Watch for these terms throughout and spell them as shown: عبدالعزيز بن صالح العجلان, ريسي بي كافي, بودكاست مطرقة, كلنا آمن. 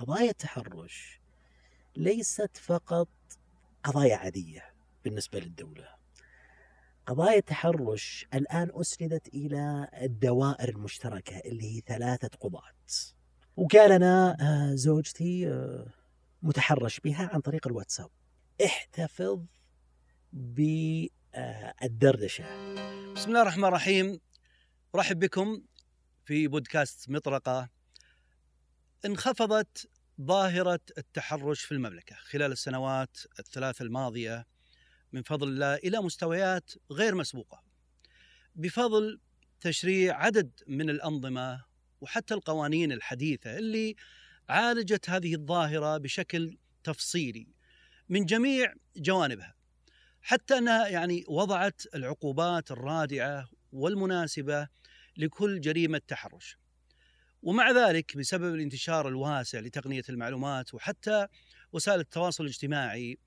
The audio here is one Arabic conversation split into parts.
قضايا التحرش ليست فقط قضايا عادية بالنسبة للدولة. قضايا التحرش الآن أسندت إلى الدوائر المشتركة اللي هي 3 قضاة. وقال أنا زوجتي متحرش بها عن طريق الواتساب، احتفظ بالدردشة. بسم الله الرحمن الرحيم، رحب بكم في بودكاست مطرقة. انخفضت ظاهرة التحرش في المملكة خلال السنوات 3 الماضية من فضل الله إلى مستويات غير مسبوقة، بفضل تشريع عدد من الأنظمة وحتى القوانين الحديثة اللي عالجت هذه الظاهرة بشكل تفصيلي من جميع جوانبها، حتى أنها وضعت العقوبات الرادعة والمناسبة لكل جريمة تحرش. ومع ذلك بسبب الانتشار الواسع لتقنية المعلومات وحتى وسائل التواصل الاجتماعي،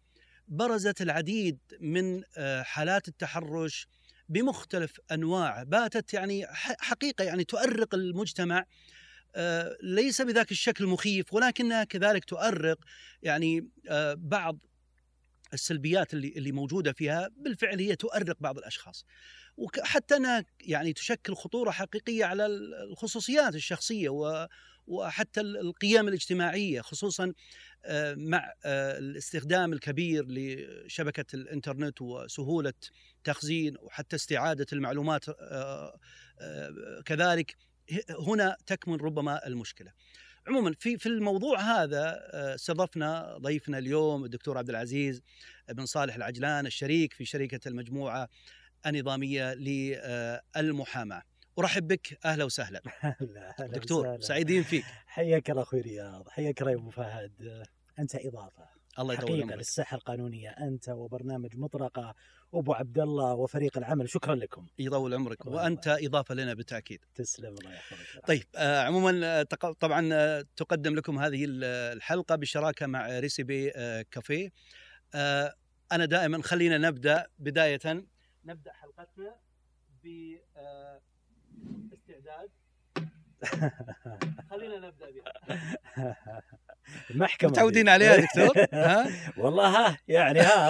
برزت العديد من حالات التحرش بمختلف أنواعه، باتت حقيقة تؤرق المجتمع، ليس بذاك الشكل المخيف، ولكنها كذلك تؤرق بعض السلبيات اللي موجودة فيها. بالفعل هي تؤرق بعض الأشخاص، وحتى أنها تشكل خطورة حقيقية على الخصوصيات الشخصية وحتى القيم الاجتماعية، خصوصا مع الاستخدام الكبير لشبكة الإنترنت وسهولة تخزين وحتى استعادة المعلومات. كذلك هنا تكمن ربما المشكلة. عموما في الموضوع هذا استضفنا ضيفنا اليوم الدكتور عبدالعزيز بن صالح العجلان، الشريك في شركة المجموعة النظامية للمحاماة. أرحب بك، أهلا وسهلا. دكتور وسهلا. سعيدين فيك. حياك الله أخوي رياض، حياك الله يا أبو فهد، أنت إضافة الله حقيقة للساحة القانونية، أنت وبرنامج مطرقة وأبو عبد الله وفريق العمل، شكرا لكم. يطول عمرك، وأنت إضافة لنا بالتأكيد. تسلم، الله يحفظك. طيب عموما طبعا تقدم لكم هذه الحلقة بالشراكة مع ريسي بي كافي. أنا دائما خلينا نبدأ حلقتنا باستعداد. خلينا نبدأ بها المحكمة، متعودين عليها دكتور. والله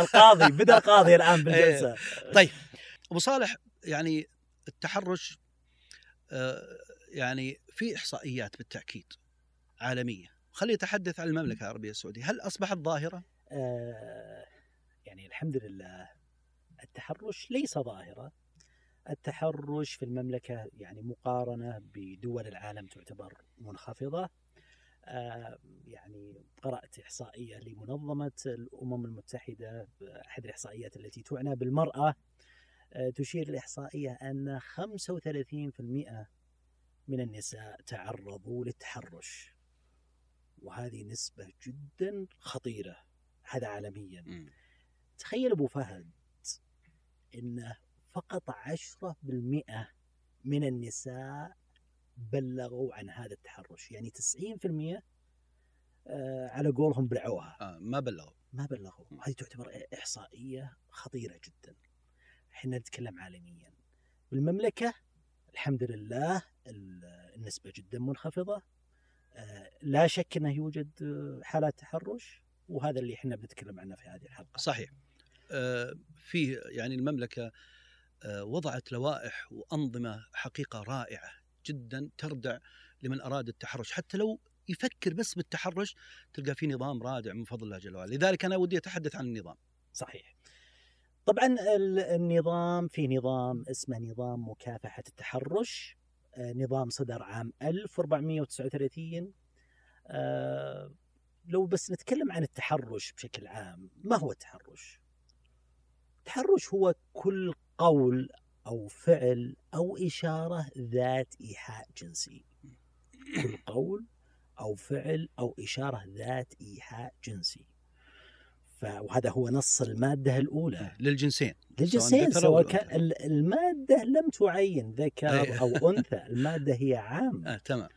القاضي بدأ القاضي الآن بالجلسة. طيب أبو صالح، التحرش في إحصائيات بالتأكيد عالمية. خلينا نتحدث عن المملكة العربية السعودية، هل أصبحت ظاهرة؟ الحمد لله التحرش ليس ظاهرة. التحرش في المملكة مقارنة بدول العالم تعتبر منخفضة. قرأت إحصائية لمنظمة الأمم المتحدة، أحد الإحصائيات التي تعنى بالمرأة، تشير الإحصائية أن 35% من النساء تعرضوا للتحرش، وهذه نسبة جدا خطيرة، هذا عالميا. تخيل أبو فهد إنه فقط 10% من النساء بلغوا عن هذا التحرش، 90% على قولهم بلعوها. ما بلغوا. هذه تعتبر إحصائية خطيرة جدا. احنا نتكلم عالميا. بالمملكة الحمد لله النسبة جدا منخفضة. لا شك أنه يوجد حالات تحرش، وهذا اللي احنا بنتكلم عنه في هذه الحلقة. صحيح. فيه المملكة وضعت لوائح وأنظمة حقيقة رائعة جدا تردع لمن أراد التحرش، حتى لو يفكر بس بالتحرش تلقى فيه نظام رادع من فضل الله جل وعلا. لذلك أنا ودي أتحدث عن النظام. صحيح. طبعا النظام، في نظام اسمه نظام مكافحة التحرش، نظام صدر عام 1439. لو بس نتكلم عن التحرش بشكل عام، ما هو التحرش؟ التحرش هو كل قول أو فعل أو إشارة ذات إيحاء جنسي. كل قول أو فعل أو إشارة ذات إيحاء جنسي، وهذا هو نص المادة الأولى للجنسين، سواء كان المادة لم تعين ذكر أو أنثى، المادة هي عامة. تمام.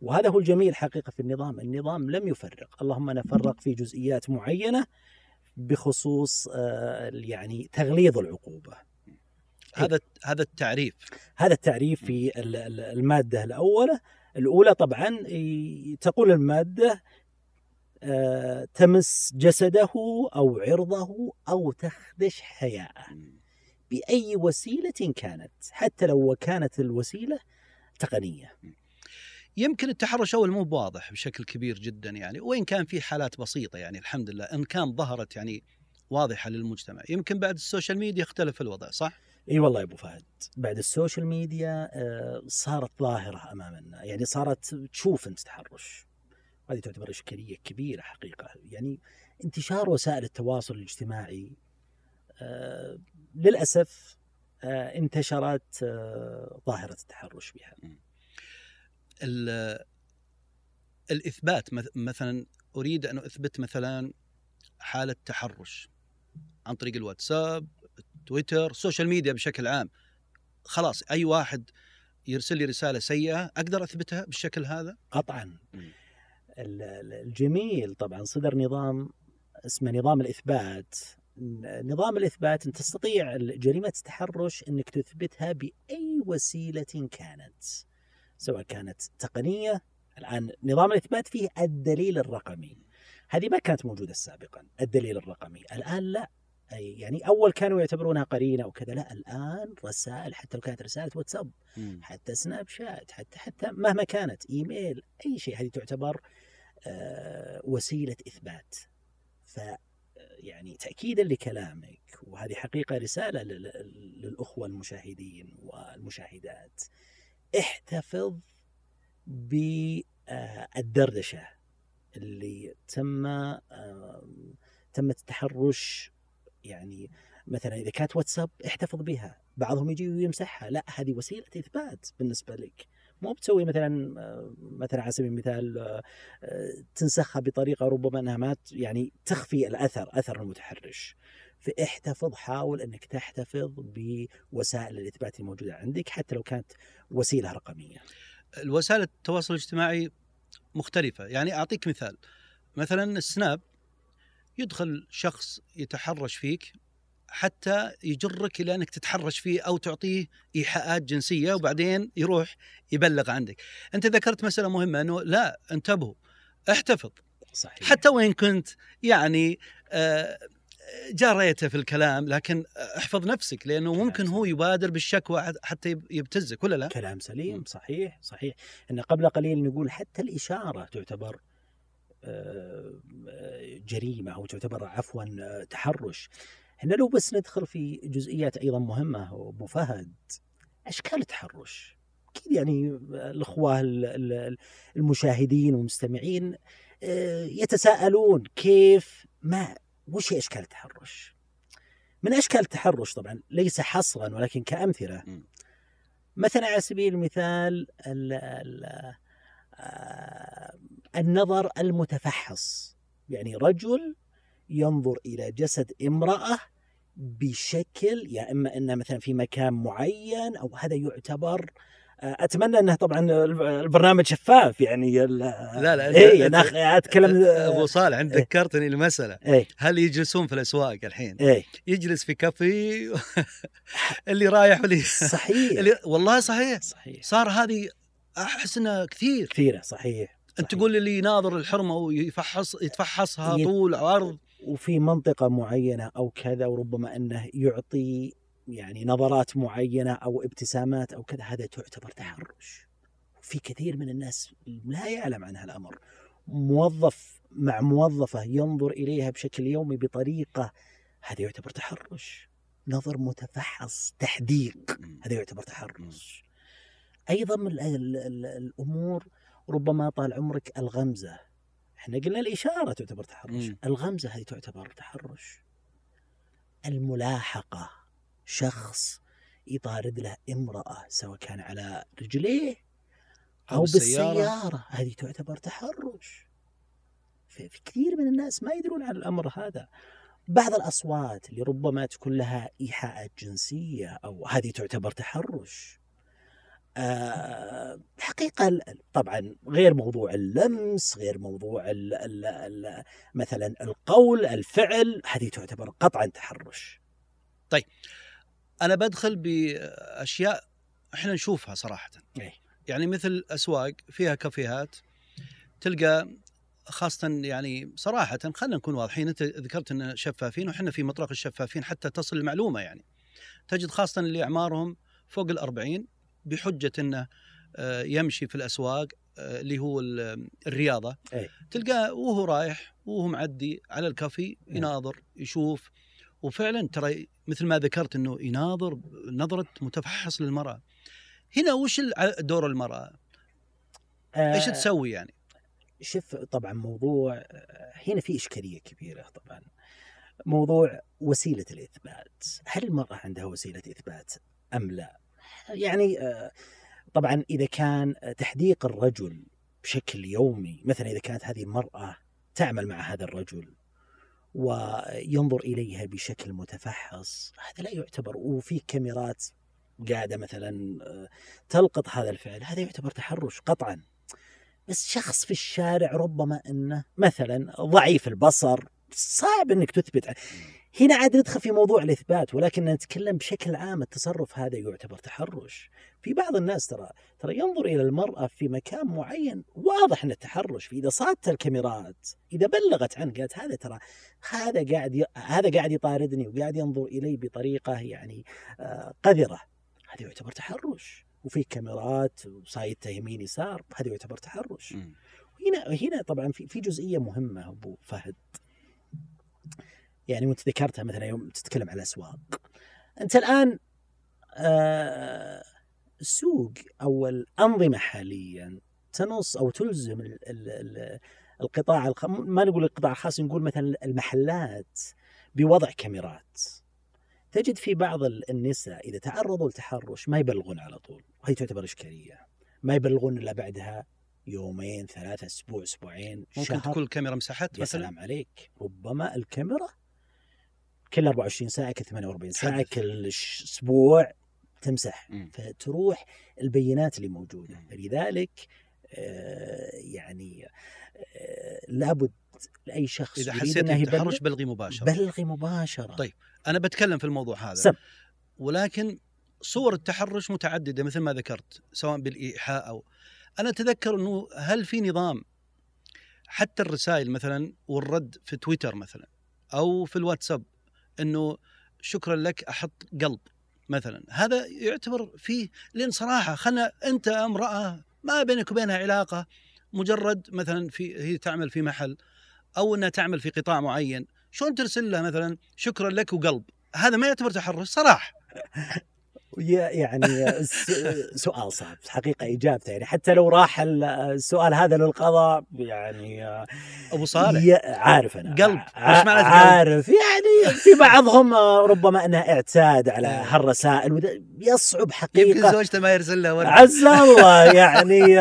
وهذا هو الجميل حقيقة في النظام لم يفرق. اللهم نفرق في جزئيات معينة بخصوص تغليظ العقوبة. هذا التعريف في المادة الأولى. طبعا تقول المادة تمس جسده أو عرضه أو تخدش حياءه بأي وسيلة كانت، حتى لو كانت الوسيلة تقنية. يمكن التحرش أول مو واضح بشكل كبير جدا يعني، وإن كان في حالات بسيطة يعني الحمد لله إن كان ظهرت يعني واضحة للمجتمع. يمكن بعد السوشيال ميديا اختلف الوضع، صح؟ اي والله يا ابو فهد، بعد السوشيال ميديا صارت ظاهرة امامنا، يعني صارت تشوف انت تحرش، هذه تعتبر اشكالية كبيرة حقيقة. يعني انتشار وسائل التواصل الاجتماعي للاسف انتشرت ظاهرة التحرش بها. الإثبات مثلا، أريد أن أثبت مثلا حالة تحرش عن طريق الواتساب، تويتر، السوشيال ميديا بشكل عام، خلاص أي واحد يرسل لي رسالة سيئة أقدر أثبتها بالشكل هذا؟ قطعا. الجميل طبعا صدر نظام اسمه نظام الإثبات. نظام الإثبات أن تستطيع جريمة التحرش أنك تثبتها بأي وسيلة كانت، سواء كانت تقنية. الآن نظام الإثبات فيه الدليل الرقمي، هذه ما كانت موجودة سابقا، الدليل الرقمي الآن لا، يعني أول كانوا يعتبرونها قرينة وكذا، لا الآن رسائل، حتى لو كانت رسالة واتساب، حتى سناب شات، حتى مهما كانت، إيميل، أي شيء، هذه تعتبر وسيلة إثبات. يعني تأكيدا لكلامك، وهذه حقيقة رسالة للأخوة المشاهدين والمشاهدات، احتفظ بالدردشة اللي تمت التحرش، يعني مثلا إذا كانت واتساب احتفظ بها، بعضهم يجي ويمسحها، لا هذه وسيلة إثبات بالنسبة لك، مو بتسوي مثلا على سبيل المثال تنسخها بطريقة ربما أنها ما يعني تخفي أثر المتحرش. فاحتفظ، حاول أنك تحتفظ بوسائل الإثبات الموجودة عندك حتى لو كانت وسيلة رقمية. الوسائل التواصل الاجتماعي مختلفة، يعني أعطيك مثال، مثلا السناب يدخل شخص يتحرش فيك حتى يجرك إلى أنك تتحرش فيه أو تعطيه إيحاءات جنسية، وبعدين يروح يبلغ عندك. أنت ذكرت مسألة مهمة، أنه لا انتبهوا، احتفظ. صحيح. حتى وين كنت يعني جاريته في الكلام، لكن احفظ نفسك، لأنه ممكن هو يبادر بالشكوى حتى يبتزك، ولا لا؟ كلام سليم. صحيح صحيح. إن قبل قليل نقول حتى الإشارة تعتبر جريمة، أو تعتبر عفوا تحرش. إحنا لو بس ندخل في جزئيات أيضا مهمة وأبو فهد، أشكال التحرش أكيد يعني الأخوة المشاهدين والمستمعين يتساءلون كيف ما وش هي أشكال التحرش. من أشكال التحرش طبعا ليس حصرا ولكن كأمثلة، مثلا على سبيل المثال النظر المتفحص، يعني رجل ينظر إلى جسد امرأة بشكل يا إما أنه مثلا في مكان معين، أو هذا يعتبر، أتمنى أنه طبعا البرنامج شفاف يعني لا إيه أنا أتكلم أبو صالح، أنت ذكرتني المسألة. هل يجلسون في الأسواق الحين؟ يجلس في كافي اللي رايح واللي صحيح والله صحيح صار هذه أحس أنها كثيرة. صحيح. أنت تقول اللي يناظر الحرمة ويتفحصها طول عرض وفي منطقة معينة أو كذا، وربما أنه يعطي يعني نظرات معينة أو ابتسامات أو كذا، هذا تعتبر تحرش. وفي كثير من الناس لا يعلم عنها الأمر، موظف مع موظفة ينظر إليها بشكل يومي بطريقة، هذا يعتبر تحرش. نظر متفحص، تحديق، هذا يعتبر تحرش. أيضا من الأمور ربما طال عمرك الغمزة، احنا قلنا الإشارة تعتبر تحرش، الغمزة هذه تعتبر تحرش. الملاحقة، شخص يطارد له امرأة سواء كان على رجليه أو بالسيارة، هذه تعتبر تحرش. في كثير من الناس ما يدرون عن الأمر هذا. بعض الأصوات اللي ربما تكون لها إيحاءات جنسية، أو هذه تعتبر تحرش. حقيقة طبعا غير موضوع اللمس، غير موضوع مثلا القول، الفعل، هذه تعتبر قطعا تحرش. طيب أنا بدخل بأشياء إحنا نشوفها صراحة، يعني مثل أسواق فيها كافيهات، تلقى خاصة يعني صراحة خلنا نكون واضحين، أنت ذكرت أن شفافين وحنا في مطرق الشفافين حتى تصل المعلومة، يعني تجد خاصة اللي أعمارهم فوق الأربعين بحجة أنه يمشي في الأسواق اللي هو الرياضة تلقاه وهو رايح وهو معدي على الكافي يناظر يشوف، وفعلا ترى مثل ما ذكرت أنه يناظر نظرة متفحص للمرأة. هنا وش دور المرأة؟ إيش تسوي يعني؟ شوف طبعا موضوع هنا في إشكالية كبيرة، طبعا موضوع وسيلة الإثبات، هل المرأة عندها وسيلة إثبات أم لا؟ يعني طبعا إذا كان تحديق الرجل بشكل يومي مثلا، إذا كانت هذه المرأة تعمل مع هذا الرجل وينظر إليها بشكل متفحص، هذا لا يعتبر، وفي كاميرات قاعدة مثلا تلقط هذا الفعل، هذا يعتبر تحرش قطعا. بس شخص في الشارع ربما أنه مثلا ضعيف البصر صعب أنك تثبت، هنا عاد ندخل في موضوع الإثبات، ولكن نتكلم بشكل عام التصرف هذا يعتبر تحرش. في بعض الناس ترى ينظر إلى المرأة في مكان معين واضح أن التحرش فيه، إذا صادت الكاميرات إذا بلغت عنه قالت هذا ترى هذا قاعد يطاردني وقاعد ينظر إلي بطريقة يعني قذرة، هذا يعتبر تحرش، وفي كاميرات وصايدته يمين يسار، هذا يعتبر تحرش. هنا طبعا في جزئية مهمة أبو فهد، يعني وانت ذكرتها مثلا يوم تتكلم على الأسواق، أنت الآن السوق أو الأنظمة حاليا تنص أو تلزم القطاع، ما نقول القطاع الخاص، نقول مثلا المحلات بوضع كاميرات. تجد في بعض النساء إذا تعرضوا لتحرش ما يبلغون على طول، وهي تعتبر إشكالية، ما يبلغون إلا بعدها يومين ثلاثة، أسبوع، أسبوعين، ممكن شهر. تكون الكاميرا مسحت مثلا، سلام عليك، ربما الكاميرا كل 24 ساعة كل 48 ساعة حدث. كل أسبوع تمسح، فتروح البيانات اللي موجودة. لذلك يعني لابد لأي شخص إذا حسيت أنه تحرش بلغي مباشرة. طيب أنا بتكلم في الموضوع هذا ولكن صور التحرش متعددة مثل ما ذكرت، سواء بالإيحاء أو أنا أتذكر أنه هل في نظام حتى الرسائل مثلا والرد في تويتر مثلا أو في الواتساب أنه شكرا لك أحط قلب مثلا، هذا يعتبر فيه، لأن صراحة خلنا أنت امرأة ما بينك وبينها علاقة، مجرد مثلا هي تعمل في محل أو أنها تعمل في قطاع معين، شلون ترسل لها مثلا شكرا لك وقلب؟ هذا ما يعتبر تحرش صراحة. يعني سؤال صعب حقيقة إجابته، يعني حتى لو راح السؤال هذا للقضاء، يعني أبو صالح عارف أنا قلب مش معناته عارف، يعني في بعضهم ربما أنه اعتاد على هالرسائل، يصعب حقيقة، يمكن زوجته ما يرسل له عز الله. يعني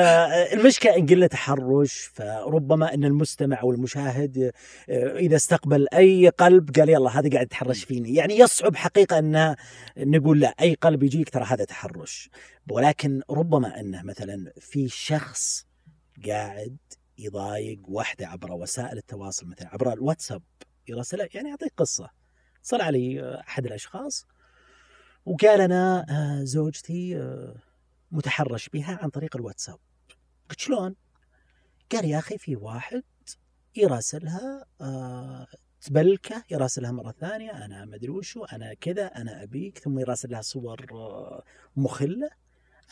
المشكلة إن قلة تحرش، فربما أن المستمع والمشاهد إذا استقبل أي قلب قال يلا هذا قاعد يتحرش فيني، يعني يصعب حقيقة أنه نقول لا أي قلب يجيك ترى هذا تحرش، ولكن ربما أنه مثلا في شخص قاعد يضايق واحدة عبر وسائل التواصل، مثلا عبر الواتساب يرسل، يعني أعطيك قصة، صل علي أحد الأشخاص وقال أنا زوجتي متحرش بها عن طريق الواتساب. قلت شلون؟ قال يا أخي في واحد يراسلها تبلكه، يراسلها مرة ثانية أنا مدري وشو، أنا كذا، أنا أبيك، ثم يراسلها صور مخلة،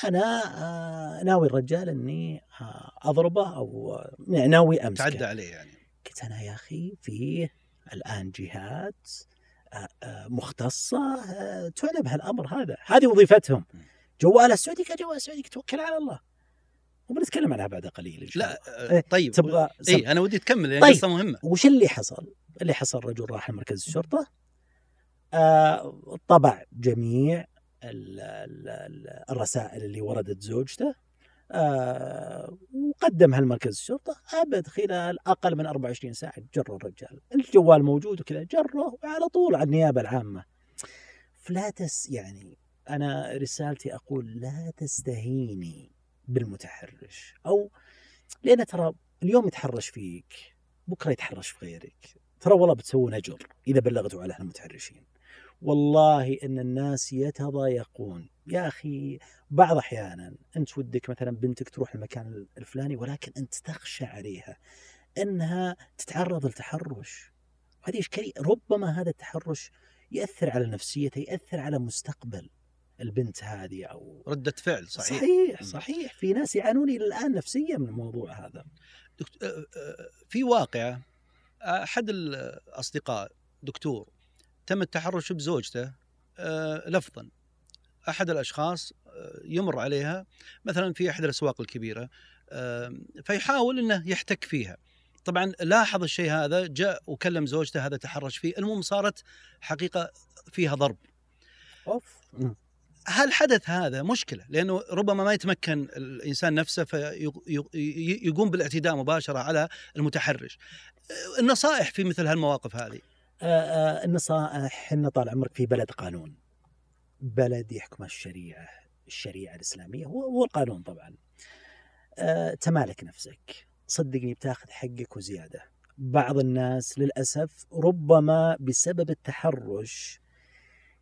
أنا ناوي الرجال أني أضربه أو ناوي أمسكه، تعدى عليه يعني. قلت أنا يا أخي فيه الآن جهات مختصة تعنى بهالأمر هذا، هذه وظيفتهم، جوال السعودي كجوال السعودي، توكل على الله، وبنتكلم عنها بعد قليل. لا طيب تبغى أنا ودي تكمل لأن قصة مهمة. وش اللي حصل؟ اللي حصل رجل راح لمركز الشرطة، طبع جميع الرسائل اللي وردت زوجته، وقدمها لمركز الشرطة. أبد خلال أقل من 24 ساعة جروا الرجال، الجوال موجود وكذا، جروا على طول على النيابة العامة. فلاتس يعني أنا رسالتي أقول لا تستهيني بالمتحرش، أو لأن ترى اليوم يتحرش فيك بكرة يتحرش في غيرك، ترى والله بتسوون أجر إذا بلغتوا على هالمتحرشين. والله إن الناس يتضايقون يا أخي، بعض أحيانا أنت ودك مثلا بنتك تروح المكان الفلاني، ولكن أنت تخشى عليها، لأنها تتعرض لتحرش، وهذه إشكالية. ربما هذا التحرش يأثر على نفسيته، يأثر على مستقبل البنت هذه أو ردة فعل. صحيح. في ناس يعانون إلى الآن نفسيا من الموضوع هذا. في واقع أحد الأصدقاء دكتور تم التحرش بزوجته لفظا. أحد الأشخاص يمر عليها مثلا في أحد الأسواق الكبيرة فيحاول أنه يحتك فيها. طبعا لاحظ الشيء هذا، جاء وكلم زوجته، هذا تحرش فيه. المهم صارت حقيقة فيها ضرب. هل حدث هذا مشكلة، لأنه ربما ما يتمكن الإنسان نفسه فيقوم بالاعتداء مباشرة على المتحرش. النصائح في مثل هالمواقف هذه؟ النصائح إن طال عمرك في بلد قانون، بلد يحكم الشريعة الإسلامية هو القانون طبعا. تمالك نفسك، صدقني بتاخذ حقك وزيادة. بعض الناس للأسف ربما بسبب التحرش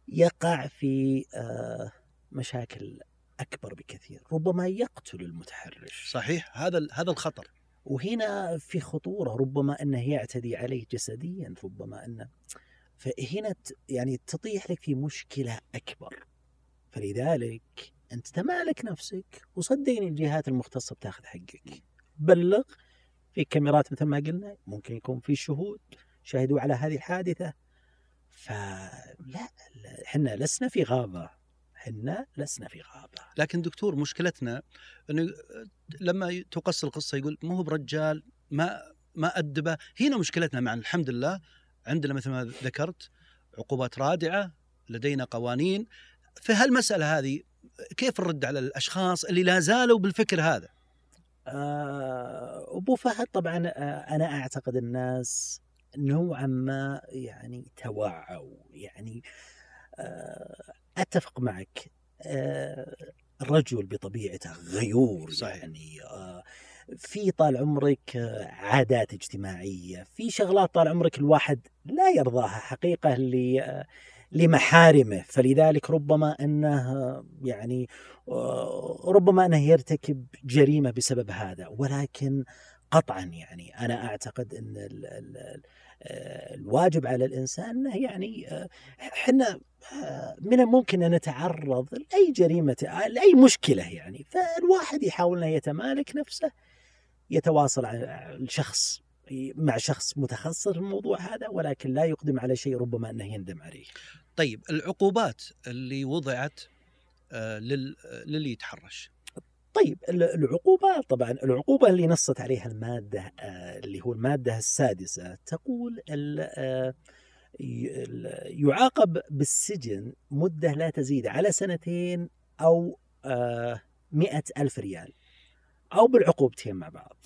يقع في مشاكل أكبر بكثير، ربما يقتل المتحرش. صحيح، هذا الخطر، وهنا في خطورة. ربما أنه يعتدي عليه جسديا، ربما أنه فهنا يعني تطيح لك في مشكلة أكبر. فلذلك أنت تمالك نفسك، وصدقني الجهات المختصة بتاخذ حقك. بلغ، في كاميرات مثل ما قلنا، ممكن يكون في شهود شاهدوا على هذه الحادثة. فلا، احنا لسنا في غابة، لكن دكتور مشكلتنا انه لما تقص القصة يقول مو هو برجال، ما أدبه. هنا مشكلتنا. مع الحمد لله عندنا مثل ما ذكرت عقوبات رادعة، لدينا قوانين في هالمسألة هذه. كيف الرد على الأشخاص اللي لا زالوا بالفكر هذا؟ أبو فهد طبعا أنا أعتقد الناس نوعا ما يعني توعوا. يعني أتفق معك، الرجل بطبيعته غيور. صحيح. يعني في طال عمرك عادات اجتماعية، في شغلات طال عمرك الواحد لا يرضاها حقيقة لمحارمه. فلذلك ربما أنه يعني ربما أنه يرتكب جريمة بسبب هذا. ولكن قطعا يعني أنا أعتقد أن الواجب على الإنسان، يعني حنا من الممكن أن نتعرض لأي جريمة، لأي مشكلة يعني. فالواحد يحاول أن يتمالك نفسه، يتواصل مع شخص متخصص في الموضوع هذا، ولكن لا يقدم على شيء ربما أنه يندم عليه. طيب العقوبات اللي وضعت للي يتحرش؟ طيب العقوبة طبعا، العقوبة اللي نصت عليها المادة اللي هو المادة السادسة تقول يعاقب بالسجن مدة لا تزيد على 2 أو 100,000 ريال، أو بالعقوبتين مع بعض.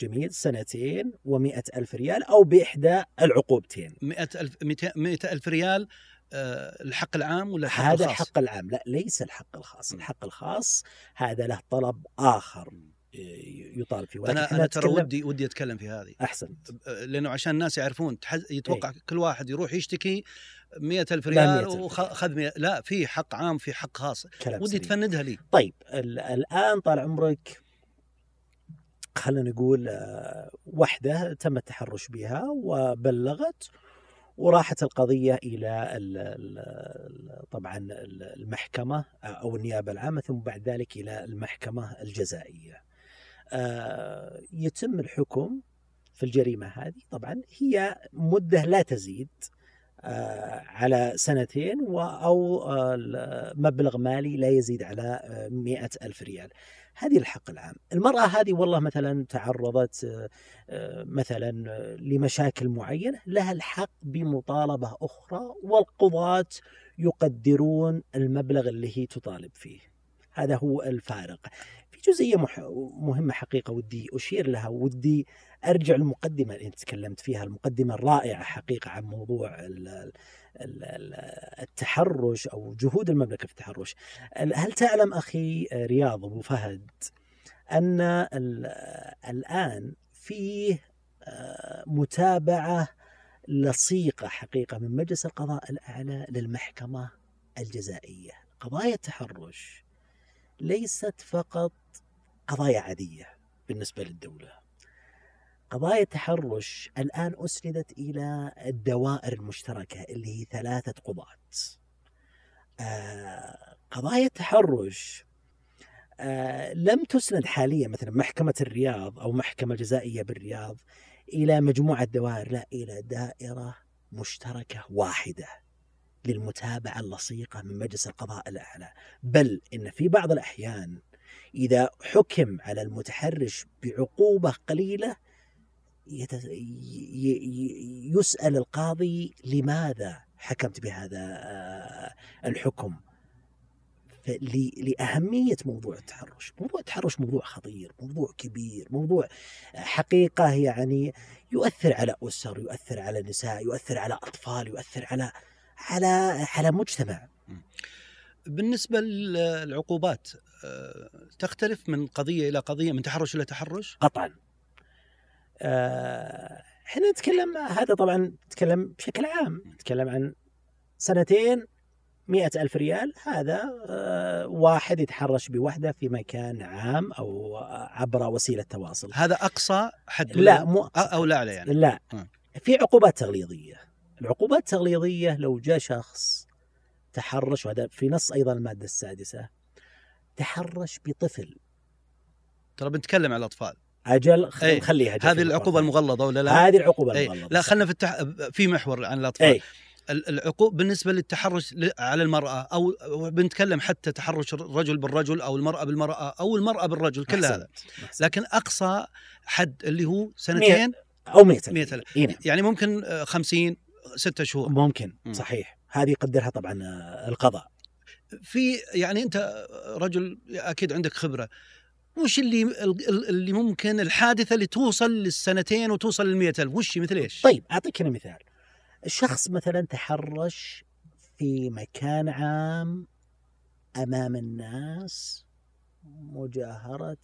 جميل، 200,000 و 100,000 ريال، أو بإحدى العقوبتين. 100,000 ريال الحق العام ولا الحق الخاص؟ هذا الحق العام، لا ليس الحق الخاص. الحق الخاص هذا له طلب آخر يطالب فيه. أنا ترى ودي أتكلم في هذه. أحسنت، لأنه عشان الناس يعرفون. يتوقع كل واحد يروح يشتكي 100,000 ريال وخذ 100. لا، في حق عام، في حق خاص. ودي تفندها لي. طيب الآن طال عمرك، خلينا نقول وحدة تم التحرش بها وبلغت، وراحت القضية إلى طبعا المحكمة أو النيابة العامة، ثم بعد ذلك إلى المحكمة الجزائية. يتم الحكم في الجريمة هذه. طبعا هي مدة لا تزيد على 2 أو مبلغ مالي لا يزيد على 100,000 ريال. هذه الحق العام. المرأة هذه والله مثلا تعرضت مثلا لمشاكل معينة، لها الحق بمطالبة أخرى، والقضاة يقدرون المبلغ اللي هي تطالب فيه. هذا هو الفارق. في جزئية مهمة حقيقة ودي أشير لها، ودي أرجع المقدمة اللي تكلمت فيها، المقدمة الرائعة حقيقة عن موضوع التحرش أو جهود المملكة في التحرش. هل تعلم أخي رياض أبو فهد أن الآن فيه متابعة لصيقة حقيقة من مجلس القضاء الأعلى للمحكمة الجزائية؟ قضايا التحرش ليست فقط قضايا عادية بالنسبة للدولة، قضايا التحرش الآن أسندت إلى الدوائر المشتركة اللي هي 3 قضاة. قضايا التحرش لم تسند حاليا مثلا محكمة الرياض أو محكمة جزائية بالرياض إلى مجموعة دوائر، لا، إلى دائرة مشتركة واحدة للمتابعة اللصيقة من مجلس القضاء الأعلى. بل إن في بعض الأحيان إذا حكم على المتحرش بعقوبة قليلة يسأل القاضي لماذا حكمت بهذا الحكم، لأهمية موضوع التحرش. موضوع التحرش موضوع خطير، موضوع كبير، موضوع حقيقة يعني يؤثر على أسر، يؤثر على نساء، يؤثر على أطفال، يؤثر على مجتمع. بالنسبة للعقوبات تختلف من قضية إلى قضية، من تحرش إلى تحرش؟ قطعا. احنا نتكلم، هذا طبعا نتكلم بشكل عام، نتكلم عن 2 100,000 ريال. هذا واحد يتحرش بوحدة في مكان عام أو عبر وسيلة تواصل. هذا أقصى حد؟ لا، أو لا عليه يعني. لا، في عقوبات تغليظية. العقوبات التغليظية لو جاء شخص تحرش، وهذا في نص أيضا المادة 6، تحرش بطفل. ترى بنتكلم على الأطفال. أجل خليها. هذه العقوبة المغلظة ولا لا؟ هذه العقوبة المغلظة. لا، خلنا في محور عن الأطفال. العقوبة بالنسبة للتحرش على المرأة، أو بنتكلم حتى تحرش الرجل بالرجل أو المرأة بالمرأة أو المرأة بالرجل، كل هذا. لكن أقصى حد اللي هو 200 أو 100 يعني ممكن 50 6 شهور ممكن. صحيح، هذه يقدرها طبعا القضاء. في يعني أنت رجل أكيد عندك خبرة، وش اللي ممكن الحادثة اللي توصل لل2 وتوصل لل100؟ وش مثل إيش؟ طيب أعطيك أنا مثال. الشخص مثلا تحرش في مكان عام أمام الناس مجاهرة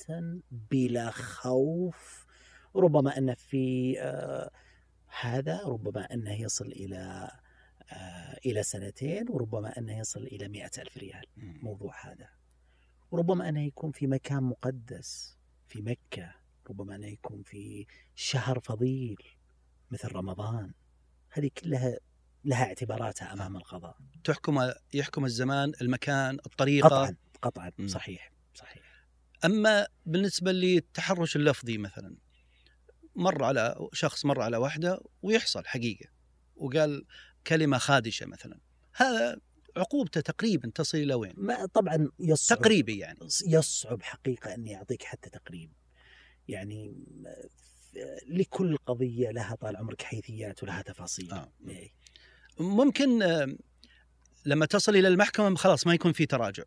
بلا خوف، ربما أن في هذا ربما أنه يصل إلى 2 وربما أنه يصل إلى 100,000 ريال. موضوع هذا ربما أنه يكون في مكان مقدس في مكة، ربما أنه يكون في شهر فضيل مثل رمضان. هذه كلها لها اعتباراتها أمام القضاء. يحكم الزمان، المكان، الطريقة. قطعا صحيح. أما بالنسبة للتحرش اللفظي مثلا، مر على واحدة ويحصل حقيقة وقال كلمة خادشة مثلا، هذا عقوبته تقريبا تصل إلى وين؟ طبعا يصعب تقريبا، يعني يصعب حقيقة أني أعطيك حتى تقريب. يعني لكل قضية لها طال عمرك حيثيات ولها تفاصيل. ممكن لما تصل إلى المحكمة خلاص ما يكون في تراجع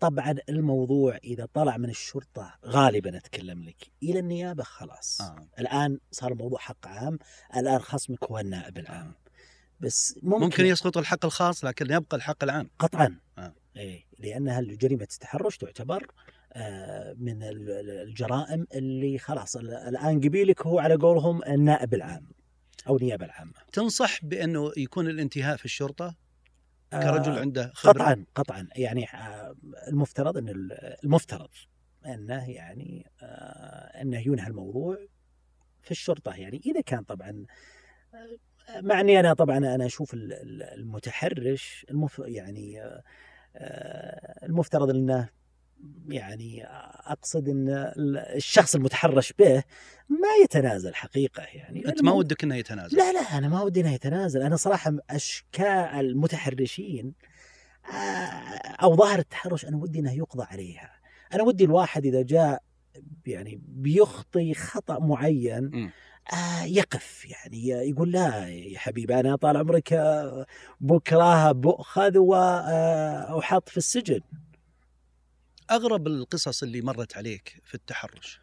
طبعا. الموضوع إذا طلع من الشرطة غالبا أتكلم لك إلى النيابة خلاص. الآن صار الموضوع حق عام، الآن خصمك هو النائب العام. بس ممكن يسقط الحق الخاص لكن يبقى الحق العام. قطعا. لأنها جريمة التحرش تعتبر من الجرائم اللي خلاص الآن قبيلك هو على قولهم النائب العام أو النيابة العامة. تنصح بأنه يكون الانتهاء في الشرطة كرجل عنده خبرة؟ قطعا. يعني المفترض أنه يعني أنه ينهى الموضوع في الشرطة. يعني إذا كان طبعا معني أنا أشوف المتحرش يعني المفترض أنه يعني أقصد أن الشخص المتحرش به ما يتنازل حقيقة. يعني أنت ما ودك أنه يتنازل؟ لا أنا ما ودي أنه يتنازل. أنا صراحة أشكال المتحرشين أو ظاهر التحرش أنا ودي أنه يقضى عليها. أنا ودي الواحد إذا جاء يعني بيخطي خطأ معين يقف، يعني يقول لا يا حبيبي أنا طال عمرك بكرة بأخذ وأحط في السجن. أغرب القصص اللي مرت عليك في التحرش؟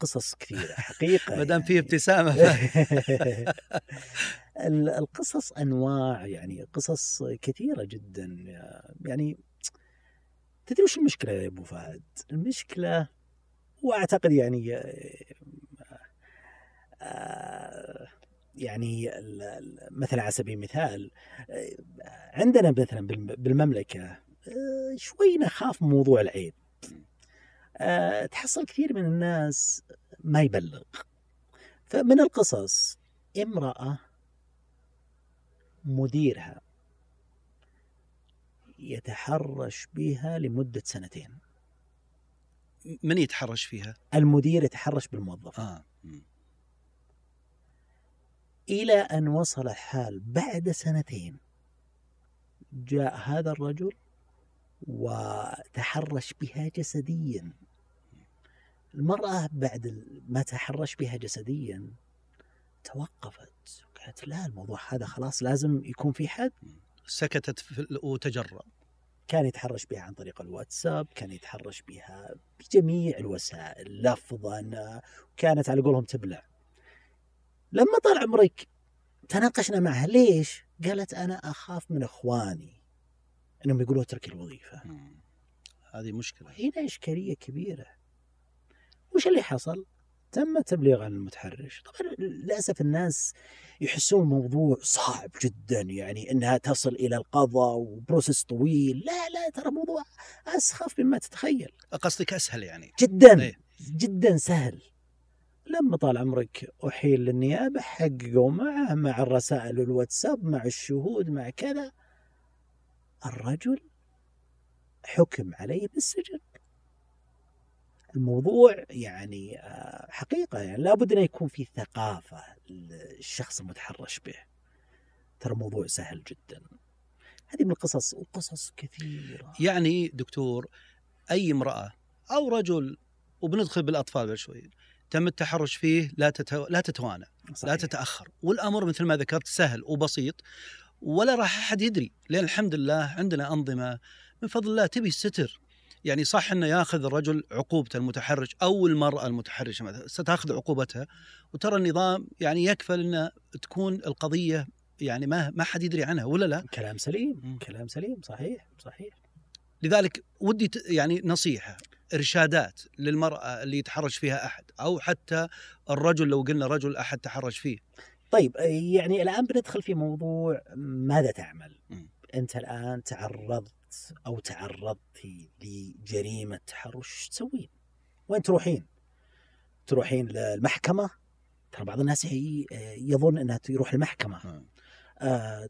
قصص كثيرة حقيقة. مدام في ابتسامة القصص أنواع، يعني قصص كثيرة جدا. يعني تدري وش المشكلة يا أبو فهد؟ المشكلة وأعتقد يعني مثلا على سبيل المثال عندنا مثلا بالمملكة شوي نخاف موضوع العيب. تحصل كثير من الناس ما يبلغ. فمن القصص امرأة مديرها يتحرش بها لمدة 2 سنين. من يتحرش فيها؟ المدير يتحرش بالموظف. إلى أن وصل الحال بعد 2 سنين جاء هذا الرجل وتحرش بها جسديا. المرأة بعد ما تحرش بها جسديا توقفت وقالت لا، الموضوع هذا خلاص لازم يكون في حد. سكتت وتجرأ. كان يتحرش بها عن طريق الواتساب، كان يتحرش بها بجميع الوسائل لفظا، كانت على قولهم تبلع. لما طال عمرك تناقشنا معها ليش؟ قالت أنا أخاف من إخواني أنهم يقولوا اترك الوظيفة. هذه مشكلة، هنا إشكالية كبيرة. وش اللي حصل؟ تم تبليغ عن المتحرش. طبعا للأسف الناس يحسون الموضوع صعب جدا، يعني أنها تصل إلى القضاء وبروسس طويل. لا لا، ترى موضوع أسخف مما تتخيل. قصدك أسهل يعني؟ جدا إيه؟ جدا سهل. لما طال عمرك أحيل للنيابة، حققوا معه مع الرسائل والواتساب مع الشهود مع كذا. الرجل حكم عليه بالسجن. الموضوع يعني حقيقة يعني لابد أن يكون في ثقافة للشخص المتحرش به، ترى موضوع سهل جدا. هذه من القصص وقصص كثيرة. يعني دكتور، أي امرأة أو رجل، وبندخل بالأطفال بعد شوي، تم التحرش فيه لا تتوانى، لا تتأخر. والأمر مثل ما ذكرت سهل وبسيط، ولا راح أحد يدري، لأن الحمد لله عندنا أنظمة من فضل الله تبي ستر. يعني صح أنه يأخذ الرجل عقوبة المتحرش أو المرأة المتحرشة مثلا ستأخذ عقوبتها، وترى النظام يعني يكفل أن تكون القضية يعني ما حد يدري عنها، ولا لا؟ كلام سليم. كلام سليم، صحيح صحيح. لذلك ودي يعني نصيحة، إرشادات للمرأة اللي يتحرش فيها أحد، أو حتى الرجل لو قلنا رجل أحد تحرش فيه. طيب، يعني الآن بندخل في موضوع ماذا تعمل؟ أنت الآن تعرضت أو تعرضتي لجريمة تحرش، تسوين؟ وين تروحين؟ تروحين للمحكمة؟ ترى بعض الناس يظن أنها تروح المحكمة.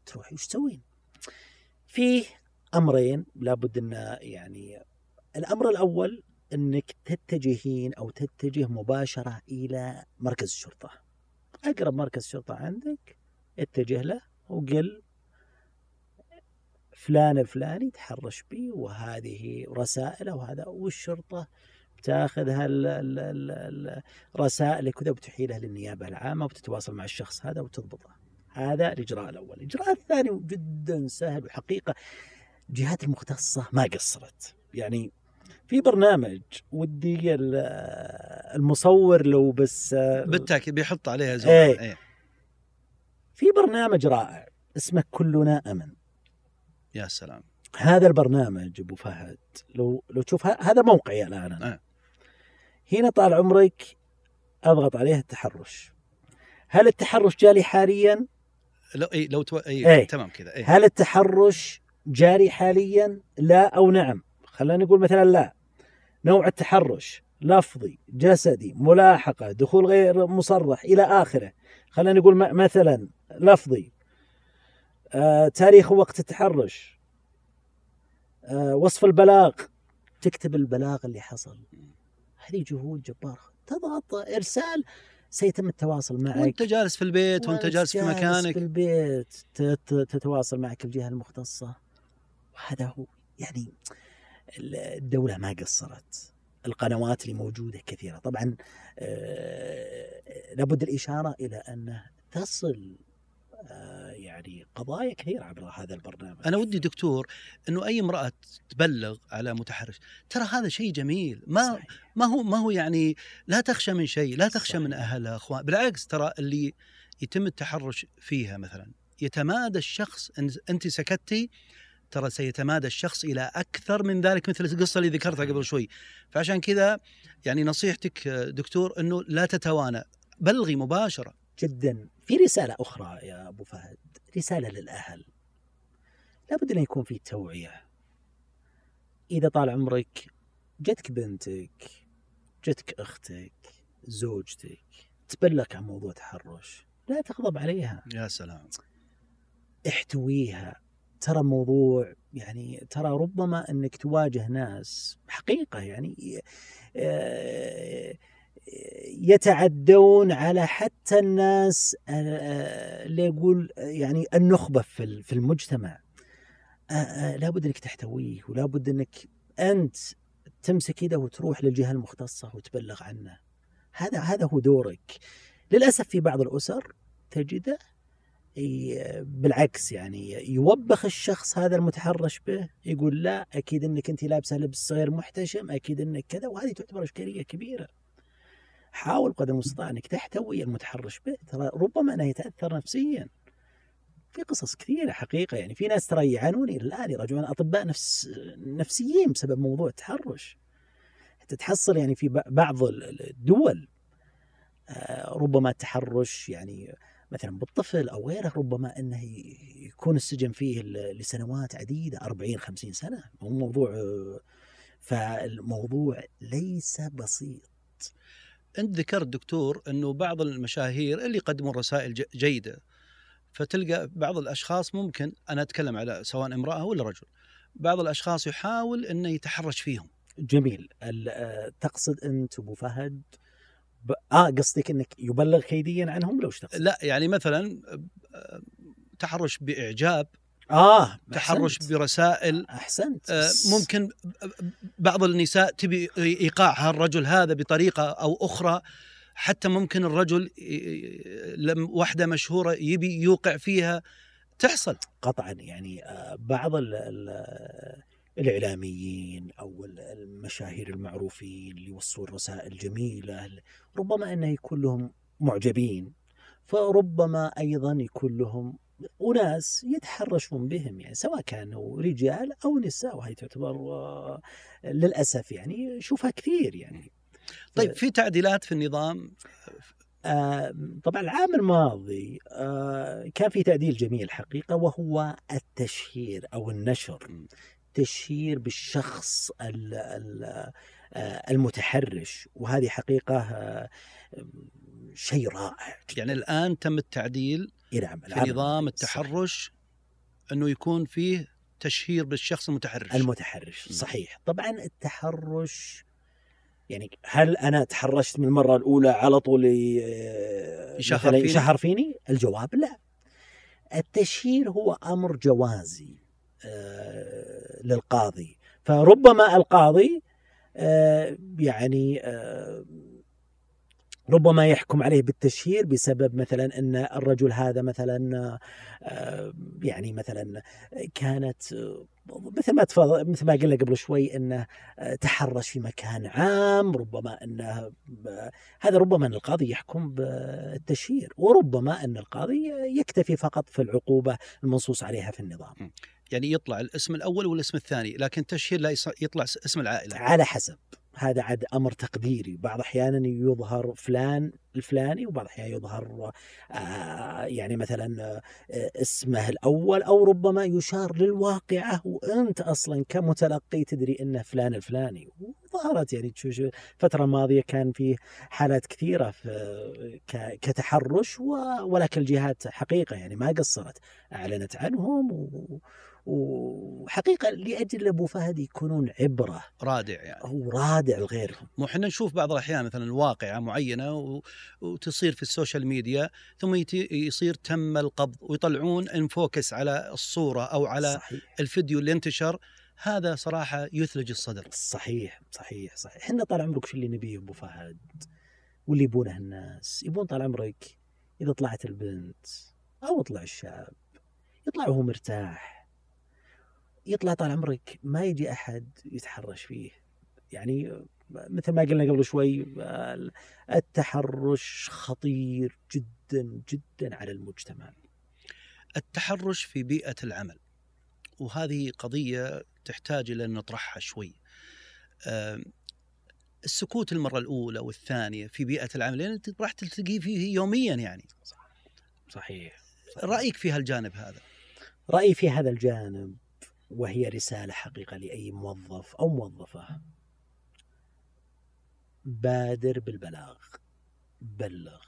تروحي وش تسوين؟ في أمرين لابد أن يعني الأمر الأول أنك تتجهين أو تتجه مباشرة إلى مركز الشرطة، أقرب مركز شرطة عندك، اتجه له وقل فلان الفلاني تحرش بي وهذه رسائله وهذا، والشرطة بتاخذ هالرسائل كذا وبتحيلها للنيابة العامة وبتتواصل مع الشخص هذا وتضبطه. هذا الإجراء الأول. الإجراء الثاني جدا سهل، وحقيقة الجهات المختصة ما قصرت. يعني في برنامج ودي المصور لو بس بالتأكيد بيحط عليها زوار. ايه. في برنامج رائع اسمه كلنا آمن. يا سلام. هذا البرنامج أبو فهد لو تشوف هذا موقعي الآن أنا. هنا طال عمرك أضغط عليها التحرش. هل التحرش جالي حاليا؟ تمام كذا. هل التحرش جاري حاليا؟ لا أو نعم. خلينا نقول مثلا لا. نوع التحرش لفظي، جسدي، ملاحقة، دخول غير مصرح إلى آخره. خلينا نقول مثلا لفظي، تاريخ وقت التحرش، وصف البلاغ. تكتب البلاغ اللي حصل. هذه جهود جبارة. تضغط إرسال، سيتم التواصل معك وانت جالس في البيت، وانت جالس في مكانك في البيت تتواصل معك الجهة المختصة. وهذا هو يعني الدولة ما قصرت. القنوات اللي موجودة كثيرة. طبعا لابد الإشارة إلى أن تصل يعني قضايا كثيرة عبر هذا البرنامج. أنا ودي دكتور أنه أي امرأة تبلغ على متحرش، ترى هذا شيء جميل. ما هو يعني لا تخشى من شيء، لا تخشى من أهلها أخوان. بالعكس، ترى اللي يتم التحرش فيها مثلا يتمادى الشخص. أنت سكتتي، ترى سيتمادى الشخص إلى أكثر من ذلك، مثل القصة اللي ذكرتها قبل شوي. فعشان كذا يعني نصيحتك دكتور أنه لا تتوانى، بلغي مباشرة. جدا. في رسالة أخرى يا أبو فهد، رسالة للأهل. لابد أن يكون في توعية. إذا طال عمرك جتك بنتك، جتك أختك، زوجتك، تبلك عن موضوع تحرش، لا تغضب عليها. يا سلام. احتويها. ترى موضوع يعني ترى ربما أنك تواجه ناس حقيقة يعني يتعدون على حتى الناس اللي يقول يعني النخبة في المجتمع. لابد أنك تحتويه، ولابد أنك أنت تمسك يده وتروح للجهة المختصة وتبلغ عنه. هذا هو دورك. للأسف في بعض الأسر تجده بالعكس، يعني يوبخ الشخص هذا المتحرش به، يقول لا أكيد أنك أنت لابسة لبس غير محتشم، أكيد أنك كذا، وهذه تعتبر إشكالية كبيرة. حاول قدر المستطاع أنك تحتوي المتحرش به، ترى ربما أنه يتأثر نفسيا. في قصص كثيرة حقيقة، يعني في ناس ترى يعانوني الآن يراجعون أطباء نفسيين بسبب موضوع التحرش. حتى تحصل يعني في بعض الدول ربما التحرش يعني مثلا بالطفل أو غيره، ربما أنه يكون السجن فيه لسنوات عديدة، 40-50 سنة. فالموضوع ليس بسيط. أنت ذكرت دكتور أنه بعض المشاهير اللي يقدمون رسائل جيدة، فتلقى بعض الأشخاص ممكن، أنا أتكلم على سواء امرأة ولا رجل، بعض الأشخاص يحاول أنه يتحرش فيهم. جميل. تقصد أنت أبو فهد قصدك أنك يبلغ كيديا عنهم لو اشتقصد؟ لا يعني مثلا تحرش بإعجاب، تحرش برسائل. أحسنت. ممكن بعض النساء تبي إيقاعها الرجل هذا بطريقة أو أخرى، حتى ممكن الرجل واحدة مشهورة يبي يوقع فيها. تحصل قطعا يعني بعض الإعلاميين أو المشاهير المعروفين اللي يوصلون رسائل جميلة، ربما أنه يكون لهم معجبين، فربما أيضا يكون لهم وناس يتحرشون بهم، يعني سواء كانوا رجال أو نساء، وهي تعتبر للأسف يعني شوفها كثير يعني. طيب في تعديلات في النظام؟ طبعا العام الماضي كان في تعديل جميل حقيقة، وهو التشهير أو النشر، تشهير بالشخص المتحرش، وهذه حقيقة شيء رائع جداً. يعني الآن تم التعديل في نظام التحرش أنه يكون فيه تشهير بالشخص المتحرش. صحيح. طبعا التحرش يعني هل أنا تحرشت من المرة الأولى على طول يشهر فيني؟ الجواب لا. التشهير هو أمر جوازي للقاضي، فربما القاضي يعني ربما يحكم عليه بالتشهير بسبب مثلا أن الرجل هذا مثلا يعني مثلا كانت مثل ما قلنا قبل شوي أنه تحرش في مكان عام، ربما أنه هذا ربما أن القاضي يحكم بالتشهير، وربما أن القاضي يكتفي فقط في العقوبة المنصوص عليها في النظام. يعني يطلع الاسم الأول والاسم الثاني، لكن التشهير لا يطلع اسم العائلة على حسب. هذا عاد أمر تقديري، بعض أحيانا يظهر فلان الفلاني، وبعض أحيانا يظهر يعني مثلا اسمه الأول، أو ربما يشار للواقعة وأنت أصلا كمتلقي تدري أنه فلان الفلاني. وظهرت يعني الفترة الماضية كان فيه حالات كثيرة في كتحرش، ولكن الجهات حقيقة يعني ما قصرت، أعلنت عنهم وحقيقة لأجل أبو فهد يكونون عبرة، رادع يعني، أو رادع لغيرهم. وحنا نشوف بعض الأحيان مثلا واقعة معينة وتصير في السوشيال ميديا، ثم يصير تم القبض ويطلعون انفوكس على الصورة أو على الفيديو اللي انتشر. هذا صراحة يثلج الصدر. صحيح. حنا طال عمرك شو اللي نبيه أبو فهد واللي يبونه الناس، يبون طال عمرك إذا طلعت البنت أو طلع الشاب يطلع وهو مرتاح، يطلع طال عمرك ما يجي أحد يتحرش فيه. يعني مثل ما قلنا قبل شوي التحرش خطير جدا جدا على المجتمع. التحرش في بيئة العمل، وهذه قضية تحتاج إلى أن نطرحها شوي. السكوت المرة الأولى والثانية في بيئة العمل، لأن يعني راح تلتقي فيه يوميا يعني. صحيح. رأيك في هالجانب هذا؟ رأيي في هذا الجانب، وهي رسالة حقيقة لأي موظف أو موظفة، بادر بالبلاغ، بلغ.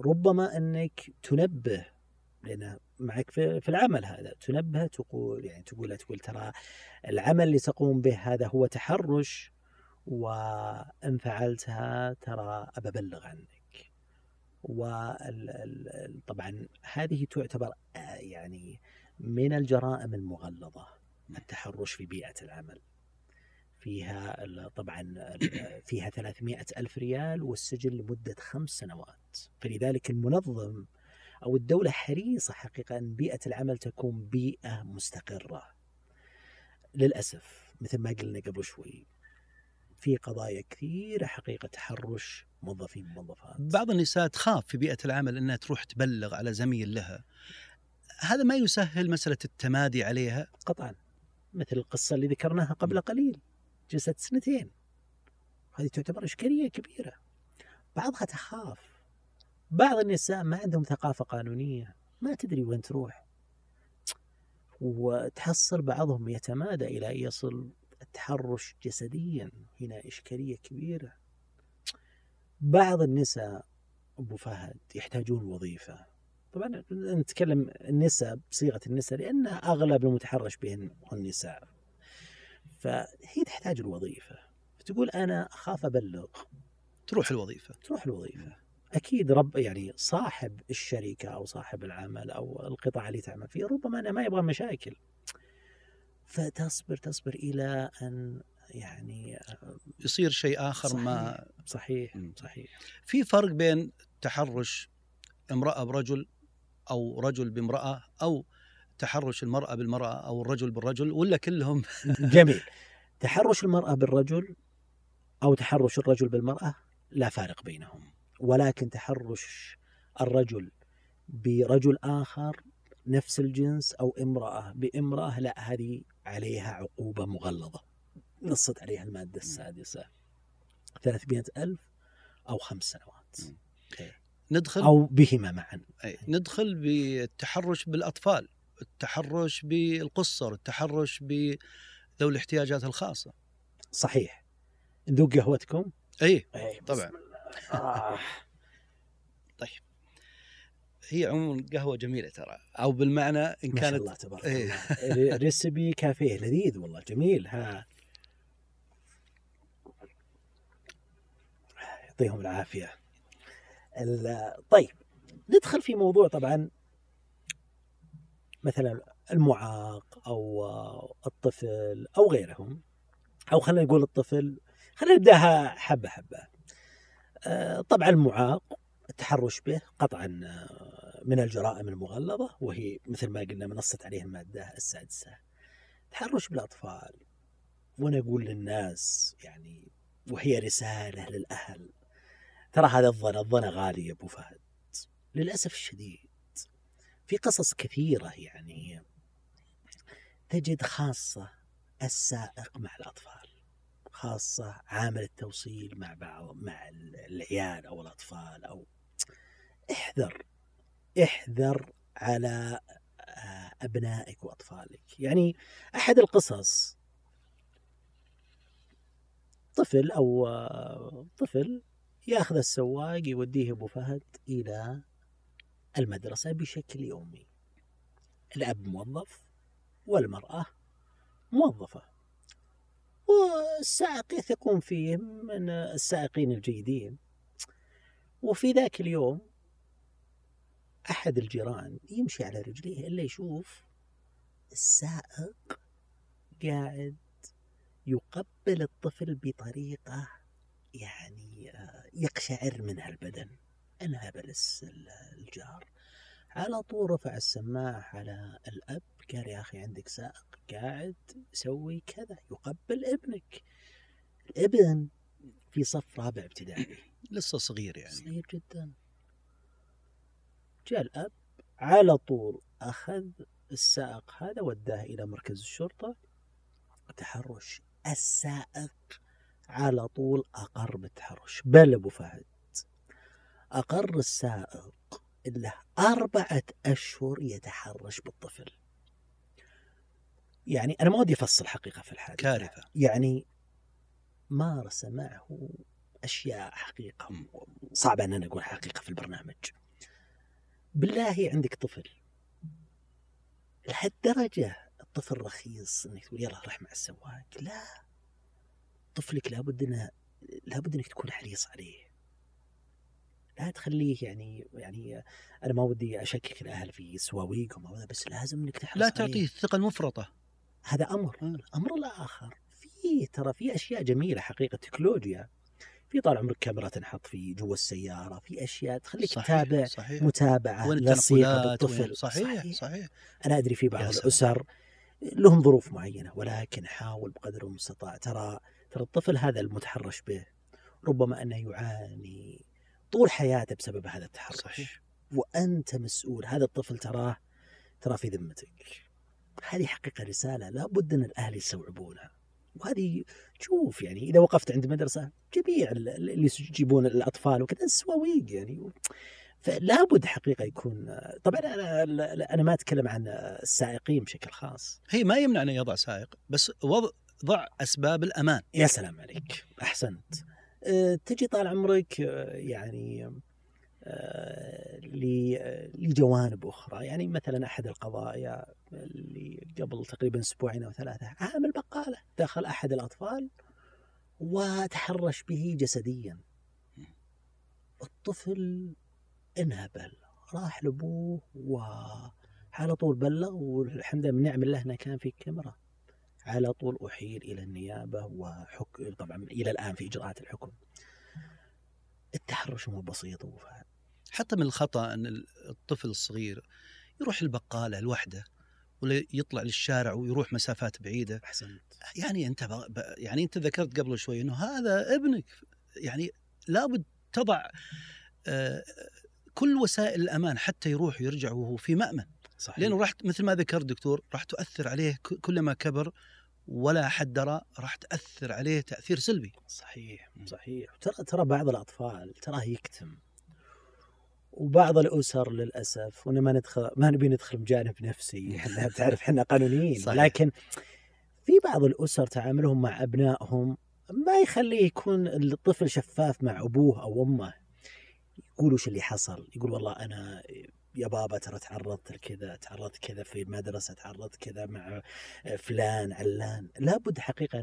ربما أنك تنبه، لأن معك في العمل هذا، تنبه، تقول يعني تقول ترى العمل اللي تقوم به هذا هو تحرش، وإن فعلتها ترى أبلغ عنك. وطبعا هذه تعتبر يعني من الجرائم المغلظة، التحرش في بيئة العمل. فيها طبعا فيها 300,000 ريال والسجن لمدة 5 سنوات. فلذلك المنظم أو الدولة حريصة حقيقة أن بيئة العمل تكون بيئة مستقرة. للأسف مثل ما قلنا قبل شوي، في قضايا كثيرة حقيقة تحرش موظفين وموظفات. بعض النساء تخاف في بيئة العمل أنها تروح تبلغ على زميل لها، هذا ما يسهل مسألة التمادي عليها قطعا، مثل القصة اللي ذكرناها قبل قليل، جلست 2 سنين. هذه تعتبر إشكالية كبيرة. بعضها تخاف، بعض النساء ما عندهم ثقافة قانونية، ما تدري وين تروح، وتحصل بعضهم يتمادى إلى أن يصل التحرش جسديا. هنا إشكالية كبيرة. بعض النساء أبو فهد يحتاجون وظيفة. طبعا نتكلم النساء بصيغة النساء لأن أغلب المتحرش بهن هن النساء، فهي تحتاج الوظيفة، فتقول أنا أخاف أبلغ، تروح الوظيفة. أكيد رب يعني صاحب الشركة أو صاحب العمل أو القطاع اللي تعمل فيه ربما أنا ما يبغى مشاكل، فتصبر إلى أن يعني يصير شيء آخر. صحيح. ما صحيح. في فرق بين تحرش امرأة برجل أو رجل بامرأة، أو تحرش المرأة بالمرأة أو الرجل بالرجل، ولا كلهم؟ جميل. تحرش المرأة بالرجل أو تحرش الرجل بالمرأة لا فارق بينهم، ولكن تحرش الرجل برجل آخر نفس الجنس أو امرأة بامرأة، لا، هذه عليها عقوبة مغلظة، نصت عليها المادة السادسة، 300,000 أو 5 سنوات. ندخل أو بهما معا. ندخل بالتحرش بالأطفال، التحرش بالقصر، التحرش بذوي الاحتياجات الخاصة. صحيح. ندوق قهوتكم؟ أي طبعا. طيب، هي عموما قهوة جميلة ترى، أو بالمعنى إن كانت ما شاء الله تبارك الله. ريسي بي كافي لذيذ والله، جميل. ها، يعطيهم العافية. طيب، ندخل في موضوع طبعا مثلا المعاق أو الطفل أو غيرهم، أو خلينا نقول الطفل، خلينا نبدأها حبة حبة. طبعا المعاق التحرش به قطعا من الجرائم المغلظة، وهي مثل ما قلنا منصت عليها المادة 6. تحرش بالأطفال، وأنا أقول للناس يعني، وهي رسالة للأهل، ترى هذا الظن غالي يا أبو فهد للأسف الشديد. في قصص كثيرة يعني تجد، خاصة السائق مع الأطفال، خاصة عامل التوصيل مع العيال أو الأطفال. أو احذر على أبنائك وأطفالك. يعني أحد القصص، طفل يأخذ السواق يوديه أبو فهد إلى المدرسة بشكل يومي، الأب موظف والمرأة موظفة، والسائق يثقون فيه من السائقين الجيدين. وفي ذاك اليوم أحد الجيران يمشي على رجليه إلا يشوف السائق قاعد يقبل الطفل بطريقة يعني يقشعر منها البدن. أنا بلس الجار على طول رفع السماعة على الأب، قال يا أخي عندك سائق قاعد يسوي كذا، يقبل ابنك. الابن في صف رابع ابتدائي، لسه صغير يعني، صغير جدا. جاء الأب على طول أخذ السائق هذا وداه إلى مركز الشرطة. تحرش السائق على طول أقر بالتحرش. بل أبو فهد أقر السائق إلا 4 أشهر يتحرش بالطفل. يعني أنا ما ودي أفصل حقيقة في الحادثة، كارثة. يعني مارس معه أشياء حقيقة صعبة أن أنا أقول حقيقة في البرنامج. بالله عندك طفل لحد درجة الطفل رخيص أنك تقول يلا رح مع السواق؟ لا، طفلك لابد أنك تكون حريص عليه، لا تخليه يعني أنا ما ودي أشكك الأهل في سواويقهم أو هذا، بس لازم أنك تحرص عليه، لا تعطيه الثقة المفرطة. هذا أمر الآخر في أشياء جميلة حقيقة، تكنولوجيا، في طال عمرك كاميرا تنحط في جوا السيارة، في أشياء تخليك تتابع متابعة لصيغة الطفل. صحيح. أنا أدري في بعض الأسر لهم ظروف معينة، ولكن حاول بقدر المستطاع. ترى الطفل هذا المتحرش به ربما أنه يعاني طول حياته بسبب هذا التحرش. صحيح. وأنت مسؤول، هذا الطفل ترى في ذمتك. هذه حقيقة رسالة لا بد أن الأهل يستوعبونها. وهذه تشوف إذا وقفت عند مدرسة جميع اللي يجيبون الأطفال وكذا السواويق فلا بد حقيقة يكون. طبعا أنا ما أتكلم عن السائقين بشكل خاص، هي ما يمنع أن يضع سائق، بس ضع أسباب الأمان. يا سلام عليك، أحسنت. تجي طال عمرك لجوانب أخرى، مثلا أحد القضايا اللي قبل تقريبا أسبوعين أو 3 عامل بقالة، دخل أحد الأطفال وتحرش به جسديا. الطفل انهبل، راح لأبوه وعلى طول بلغ، والحمد لله من نعم الله أنه كان في كاميرا، على طول أحيل إلى النيابة وحكم. طبعا إلى الآن في إجراءات الحكم. التحرش مو بسيط أبو فهد. حتى من الخطأ أن الطفل الصغير يروح البقالة لوحده ولا يطلع للشارع ويروح مسافات بعيدة. أحسنت. أنت ذكرت قبل شوي أنه هذا ابنك، لابد تضع كل وسائل الأمان حتى يروح ويرجع وهو في مأمن. صحيح. لأنه راح مثل ما ذكر الدكتور راح تؤثر عليه كلما كبر ولا حد درى، راح تأثر عليه تأثير سلبي. صحيح. ترى بعض الأطفال يكتم، وبعض الأسر للأسف، وأنا ما نبي ندخل بجانب نفسي، احنا تعرف احنا قانونيين. صحيح. لكن في بعض الأسر تعاملهم مع أبنائهم ما يخليه يكون الطفل شفاف مع أبوه أو أمه، يقولوا شو اللي حصل، يقول والله أنا يا بابا ترى تعرضت كذا في المدرسة، تعرضت كذا مع فلان علان. لابد حقيقة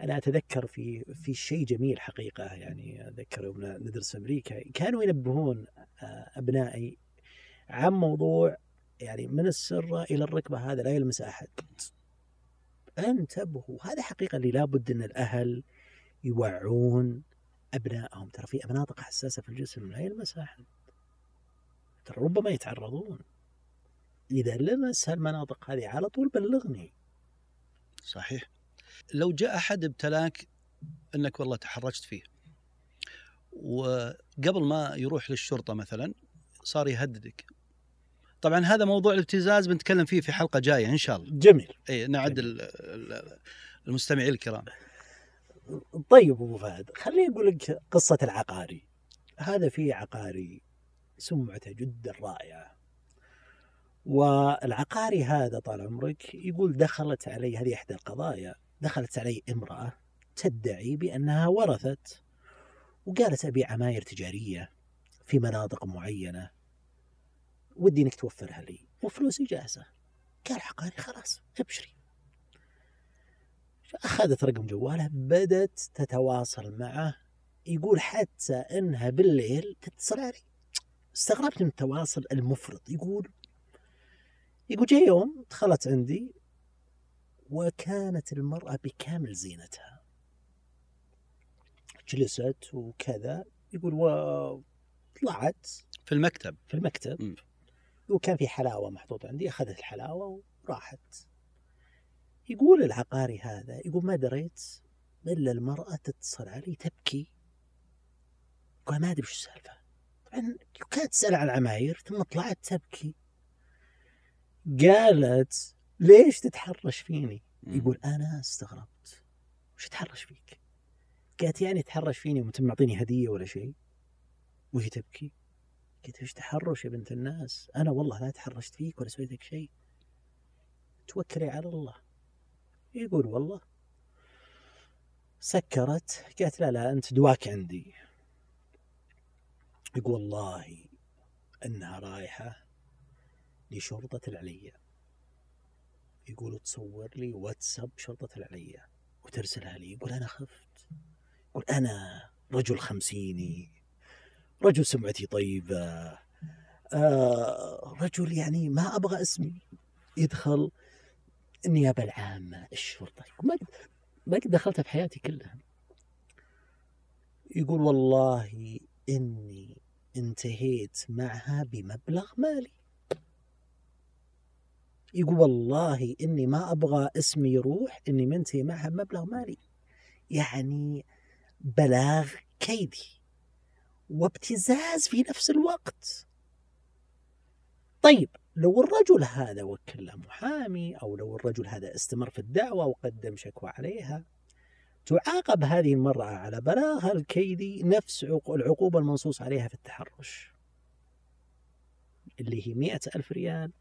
أنا أتذكر في شيء جميل حقيقة، أتذكر يوم ندرس في أمريكا كانوا ينبهون أبنائي عن موضوع من السرة إلى الركبة هذا لا يلمس أحد. انتبهوا، هذا حقيقة اللي لابد أن الأهل يوعون أبنائهم، ترى في مناطق حساسة في الجسم لا يلمس أحد، ترى ربما يتعرضون. إذا لمس هالمناطق هذه على طول بلغني. صحيح. لو جاء أحد ابتلاك أنك والله تحرجت فيه، وقبل ما يروح للشرطة مثلا صار يهددك، طبعا هذا موضوع الابتزاز بنتكلم فيه في حلقة جاية إن شاء الله. جميل. نعد المستمعين الكرام. طيب أبو فهد، خليني أقول لك قصة العقاري. هذا فيه عقاري سمعته جدا رائعة، والعقاري هذا طال عمرك يقول دخلت علي، هذه إحدى القضايا، دخلت علي امرأة تدعي بأنها ورثت، وقالت أبي عماير تجارية في مناطق معينة، ودي إنك توفرها لي وفلوسي جاهزة. قال عقاري خلاص أبشري. أخذت رقم جواله، بدت تتواصل معه، يقول حتى أنها بالليل تتصل علي. استغربت من التواصل المفرط. يقول جاء يوم دخلت عندي وكانت المرأة بكامل زينتها، جلست وكذا، يقول وطلعت في المكتب وكان في حلاوة محطوطة عندي، أخذت الحلاوة وراحت. يقول العقاري هذا، يقول ما دريت إلا المرأة تتصل علي تبكي، يقول ما أدري وش السالفة. طبعا كانت تسأل عن العماير، ثم طلعت تبكي. قالت ليش تتحرش فيني؟ يقول أنا استغربت، وش تحرش فيك؟ قالت تحرش فيني وأنت معطيني هدية ولا شيء؟ وهي تبكي. قلت وش تحرش يا بنت الناس؟ أنا والله لا تحرشت فيك ولا سويت لك شيء، توكلي على الله. يقول والله سكرت، قالت لا لا أنت دواك عندي. يقول والله أنها رايحة لشرطة العليا، يقول تصور لي واتساب شرطة العليا وترسلها لي. يقول أنا خفت، يقول أنا رجل خمسيني، رجل سمعتي طيبة، رجل يعني ما أبغى اسمي يدخل النيابة العامة الشرطة، ما قد دخلتها في حياتي كلها. يقول والله إني انتهيت معها بمبلغ مالي، يقول والله إني ما أبغى اسمي يروح، إني منتهي معها بمبلغ مالي، يعني بلاغ كيدي وابتزاز في نفس الوقت. طيب لو الرجل هذا وكله محامي، أو لو الرجل هذا استمر في الدعوة وقدم شكوى عليها، تعاقب هذه المرأة على بلاغها الكيدي نفس العقوبة المنصوص عليها في التحرش، اللي هي 100,000 ريال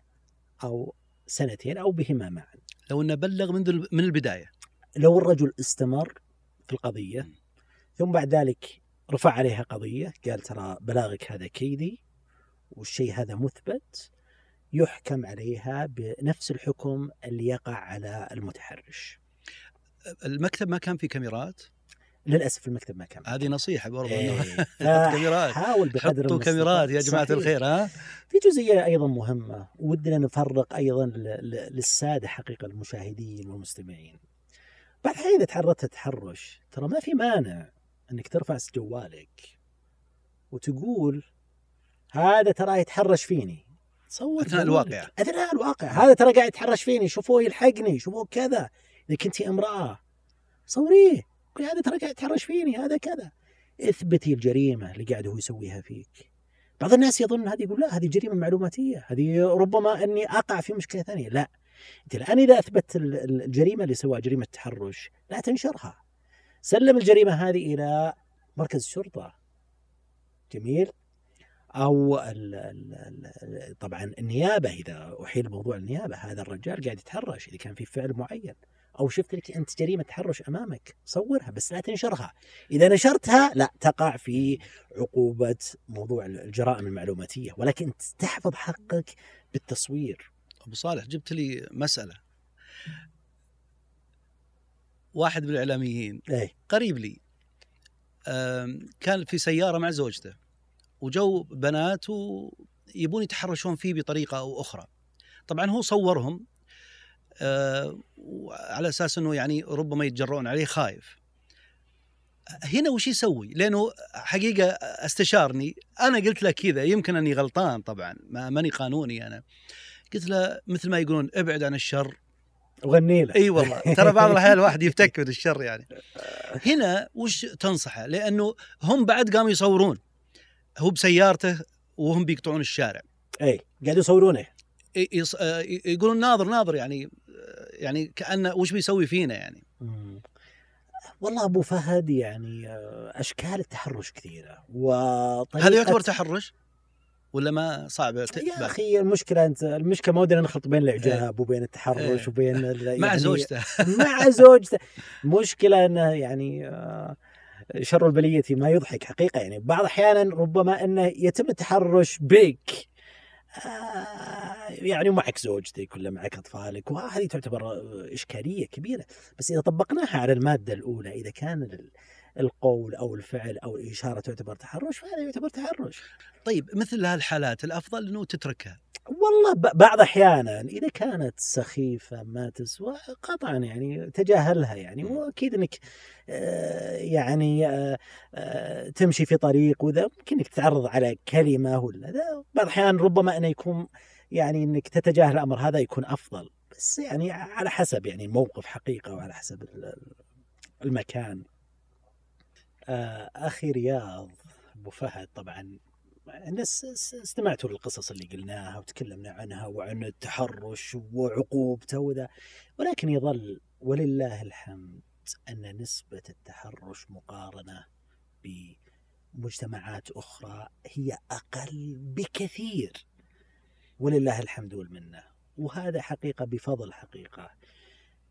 أو 2 سنين أو بهما معا. لو أنه بلغ من البداية، لو الرجل استمر في القضية ثم بعد ذلك رفع عليها قضية قال ترى بلاغك هذا كيدي والشيء هذا مثبت، يحكم عليها بنفس الحكم اللي يقع على المتحرش. المكتب ما كان فيه كاميرات؟ للأسف المكتب ما كان. هذه نصيحة برضو أنه كاميرات، حاول بقدر المستطاع، حطوا كاميرات يا جماعة الخير. ها في جزئية أيضا مهمة ودنا نفرق أيضا للسادة حقيقة المشاهدين والمستمعين. بعد حين إذا تعرضت للتحرش ترى ما في مانع أنك ترفع جوالك وتقول هذا ترى يتحرش فيني، أثناء الواقع هذا ترى قاعد يتحرش فيني، شوفوه يلحقني، شوفوه كذا. إذا كنتي امرأة صوريه قولي هذا ترى قاعد يتحرش فيني، هذا كذا، اثبتي الجريمة اللي قاعد هو يسويها فيك. بعض الناس يظن هذه، يقول لا هذه جريمة معلوماتية، هذه ربما أني أقع في مشكلة ثانية. لا، أنت الآن إذا أثبت الجريمة اللي سواها جريمة تحرش لا تنشرها، سلم الجريمة هذه إلى مركز الشرطة. جميل. أو طبعا النيابة، إذا أحيل موضوع النيابة، هذا الرجال قاعد يتحرش، إذا كان في فعل معين أو شفت لك أنت جريمة تحرش أمامك صورها بس لا تنشرها، إذا نشرتها لا تقع في عقوبة موضوع الجرائم المعلوماتية، ولكن تحفظ حقك بالتصوير. أبو صالح جبت لي مسألة، واحد من الإعلاميين قريب لي كان في سيارة مع زوجته وجو بنات ويبون يتحرشون فيه بطريقة أو أخرى. طبعا هو صورهم على أساس أنه يعني ربما يتجرؤون عليه، خايف. هنا وش يسوي؟ لأنه حقيقة استشارني، أنا قلت له كذا، يمكن أني غلطان طبعا، ماني قانوني أنا. قلت له مثل ما يقولون ابعد عن الشر وغني له. أي والله ترى بعض الأحيان الواحد يفتك من الشر يعني. هنا وش تنصحه؟ لأنه هم بعد قاموا يصورون، هو بسيارته وهم بيقطعون الشارع. أي قاعد يصورونه، يقولون ناظر ناظر، يعني كأنه وش بيسوي فينا يعني. والله أبو فهد يعني أشكال التحرش كثيرة. هل يعتبر تحرش ولا ما صعب؟ يا أخي المشكلة، أنت المشكلة ما ودنا نخلط بين الإعجاب وبين التحرش وبين يعني مع زوجته مع زوجته. مشكلة أنه يعني شر البلية ما يضحك حقيقة، يعني بعض أحيانا ربما أنه يتم التحرش بك يعني معك زوجتك ولا معك أطفالك، وهذه تعتبر إشكالية كبيرة. بس إذا طبقناها على المادة الأولى، إذا كان القول أو الفعل أو الإشارة تعتبر تحرش فهذا يعتبر تحرش. طيب مثل هالحالات الأفضل أنه تتركها؟ والله بعض أحيانا إذا كانت سخيفة ما تسوى قطعا يعني تجاهلها يعني، وأكيد أنك يعني تمشي في طريق وذا ممكن أنك تتعرض على كلمة ولا ذا، بعض أحيانا ربما أنه يكون يعني أنك تتجاهل الأمر هذا يكون أفضل، بس يعني على حسب يعني الموقف حقيقة وعلى حسب المكان. أخي رياض أبو فهد، طبعا الناس استمعتوا للقصص اللي قلناها وتكلمنا عنها وعن التحرش وعقوبته وذا، ولكن يظل ولله الحمد أن نسبة التحرش مقارنة بمجتمعات أخرى هي أقل بكثير، ولله الحمد والمنة، وهذا حقيقة بفضل حقيقة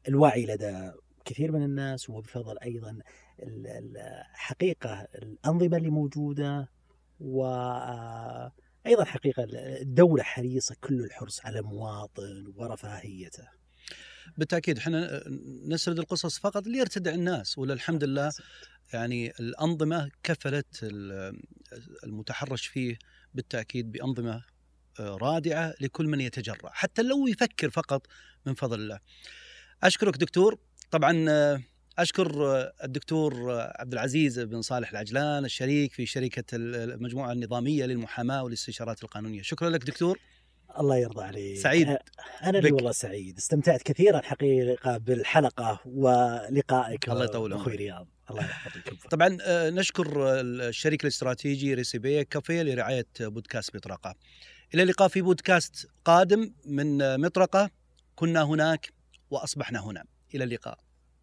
الوعي لدى كثير من الناس، وبفضل أيضا الحقيقة الأنظمة اللي موجودة، وأيضا حقيقة الدولة حريصة كل الحرص على مواطن ورفاهيته. بالتأكيد احنا نسرد القصص فقط ليرتدع الناس، ولا الحمد لله يعني الأنظمة كفلت المتحرش فيه بالتأكيد بأنظمة رادعة لكل من يتجرأ حتى لو يفكر فقط، من فضل الله. أشكرك دكتور. طبعا أشكر الدكتور عبدالعزيز بن صالح العجلان الشريك في شركة المجموعة النظامية للمحاماة والاستشارات القانونية. شكرا لك دكتور. الله يرضى عليك. سعيد أنا اللي والله سعيد، استمتعت كثيرا حقيقة بالحلقة ولقائك. الله يطول عمرك أخوي رياض. الله يحفظك. طبعا نشكر الشريك الاستراتيجي ريسي بي كافي لرعاية بودكاست مطرقة. إلى اللقاء في بودكاست قادم من مطرقة. كنا هناك وأصبحنا هنا. إلى اللقاء.